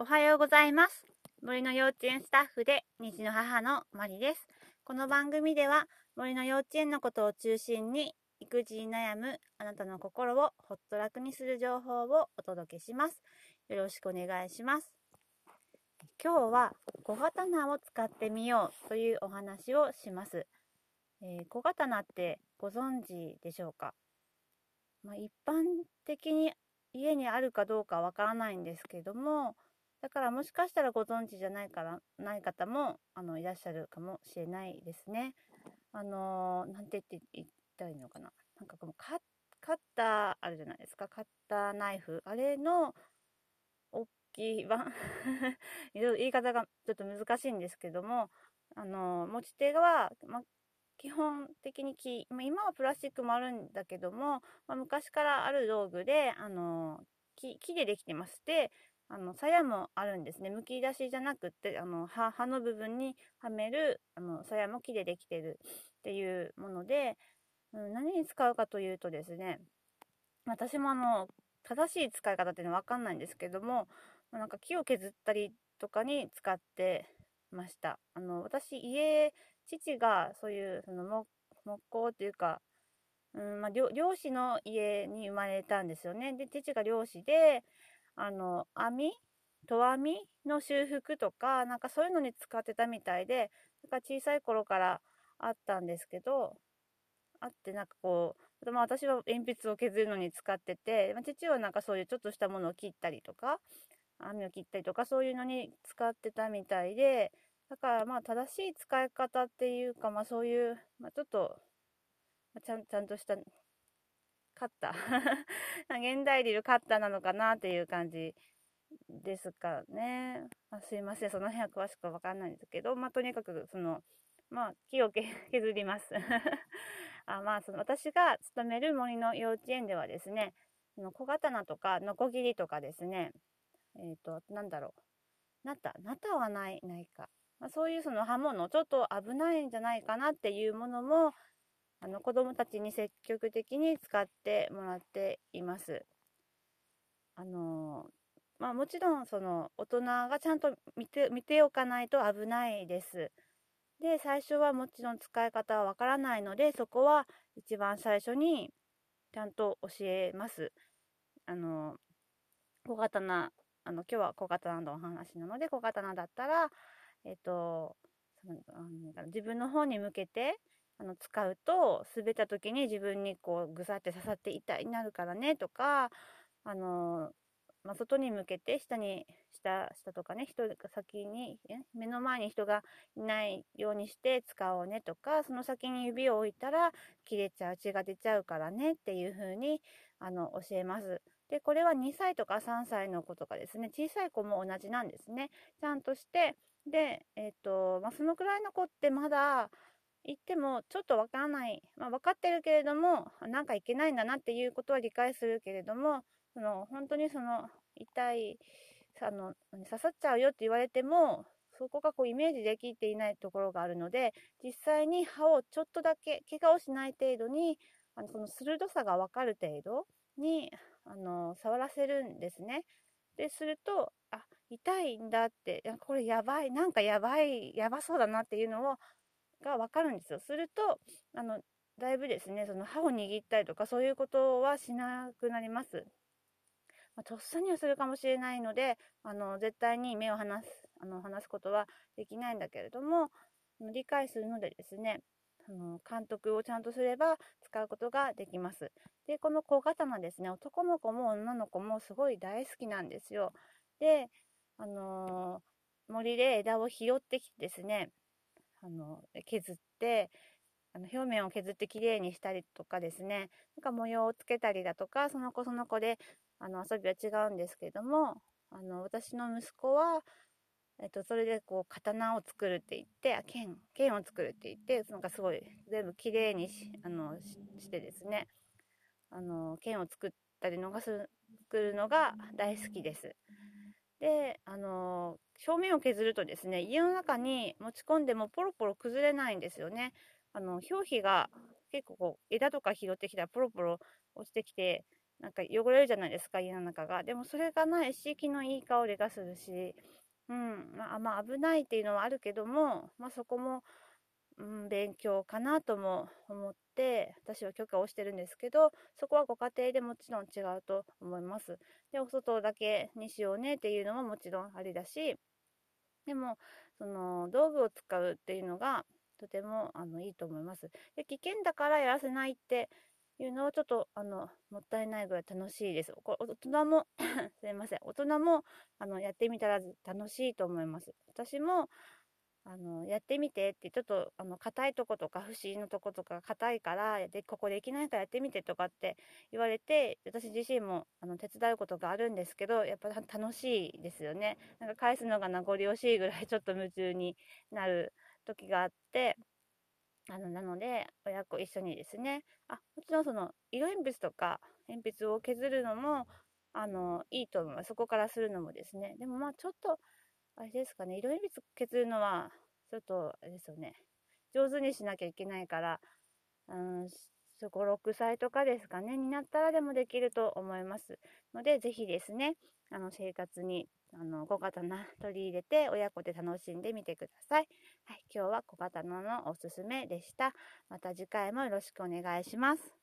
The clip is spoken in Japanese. おはようございます。森の幼稚園スタッフで虹の母のまりです。この番組では森の幼稚園のことを中心に育児に悩むあなたの心をほっと楽にする情報をお届けします。よろしくお願いします。今日は小刀を使ってみようというお話をします。小刀ってご存知でしょうか？一般的に家にあるかどうかわからないんですけども、だからもしかしたらご存知じゃない方もいらっしゃるかもしれないですね。なんて言ったらいいのかな。なんかこのカッターあるじゃないですか。カッターナイフ、あれの大きい版言い方がちょっと難しいんですけども、持ち手は、基本的に今はプラスチックもあるんだけども、昔からある道具で木でできてまして、鞘もあるんですね。むき出しじゃなくって刃の部分にはめる鞘も木でできてるっていうもので、何に使うかというとですね、私も正しい使い方っていうのは分かんないんですけども、なんか木を削ったりとかに使ってました。私父がそういう木工というか、漁師の家に生まれたんですよね。で、父が漁師で投網の修復とかなんかそういうのに使ってたみたいで、なんか小さい頃からあったんですけど、なんかこう、私は鉛筆を削るのに使ってて、父はなんかそういうちょっとしたものを切ったりとか網を切ったりとかそういうのに使ってたみたいで。だから正しい使い方っていうか、そういう、ちょっとちゃんとしたカッター現代でいうカッターなのかなっていう感じですかね。すいません、その辺は詳しくわかんないんですけど、とにかく木を削ります私が勤める森の幼稚園ではですね、小刀とかノコギリとかですね、ナタはないか。そういう刃物、ちょっと危ないんじゃないかなっていうものも子どもたちに積極的に使ってもらっています。もちろん大人がちゃんと見ておかないと危ないです。で、最初はもちろん使い方はわからないので、そこは一番最初にちゃんと教えます。小刀、今日は小刀のお話なので、小刀だったら自分の方に向けて使うと、滑った時に自分にこうぐさって刺さって痛いになるからねとか、外に向けて下とかね、人が先に目の前に人がいないようにして使おうねとか、その先に指を置いたら切れちゃう、血が出ちゃうからねっていう風に教えます。で、これは2歳とか3歳の子とかですね、小さい子も同じなんですね。ちゃんとしてで、そのくらいの子ってまだ言ってもちょっとわからない、分かってるけれども、なんかいけないんだなっていうことは理解するけれども、本当に痛い、刺さっちゃうよって言われても、そこがこうイメージできていないところがあるので、実際に刃をちょっとだけ怪我をしない程度に、その鋭さがわかる程度に触らせるんですね。ですると、痛いんだって、これやばい、なんかやばそうだなっていうのが分かるんですよ。するとだいぶですね、歯を握ったりとかそういうことはしなくなります。とっさにはするかもしれないので、絶対に目を離すことはできないんだけれども、理解するのでですね、監督をちゃんとすれば使うことができます。で、この小刀ですね、男の子も女の子もすごい大好きなんですよ。で、森で枝を拾ってきてですね、削って表面を削ってきれいにしたりとかですね、なんか模様をつけたりだとか、その子その子で遊びは違うんですけども、私の息子は、それでこう刀を作るって言って剣を作るって言って、なんかすごい全部きれいにしてですね、剣を作ったり作るのが大好きです。で、表面を削るとですね、家の中に持ち込んでもポロポロ崩れないんですよね。表皮が結構こう枝とか拾ってきたらポロポロ落ちてきて、なんか汚れるじゃないですか、家の中が。でもそれがないし、木のいい香りがするし、うん、まあ危ないっていうのはあるけども、まあ、そこも、うん、勉強かなとも思って、私は許可をしてるんですけど、そこはご家庭でもちろん違うと思います。で、お外だけにしようねっていうのももちろんありだし、でも、その道具を使うっていうのがとてもいいと思います。で、危険だからやらせないっていうのはちょっともったいないぐらい楽しいです。これ大人もすいません、大人もやってみたら楽しいと思います。私もやってみてって、ちょっと硬いとことか節のとことか硬いからで、ここできないからやってみてとかって言われて、私自身も手伝うことがあるんですけど、やっぱり楽しいですよね。なんか返すのが名残惜しいぐらいちょっと夢中になる時があって、なので親子一緒にですね、もちろんその色鉛筆とか鉛筆を削るのもいいと思います。そこからするのもですね。でもまあちょっとあれですかね、色鉛筆削るのはちょっとあれですよね、上手にしなきゃいけないから、5、6歳とかですかねになったらでもできると思いますので、ぜひですね、生活に小刀取り入れて親子で楽しんでみてください。はい、今日は小刀のおすすめでした。また次回もよろしくお願いします。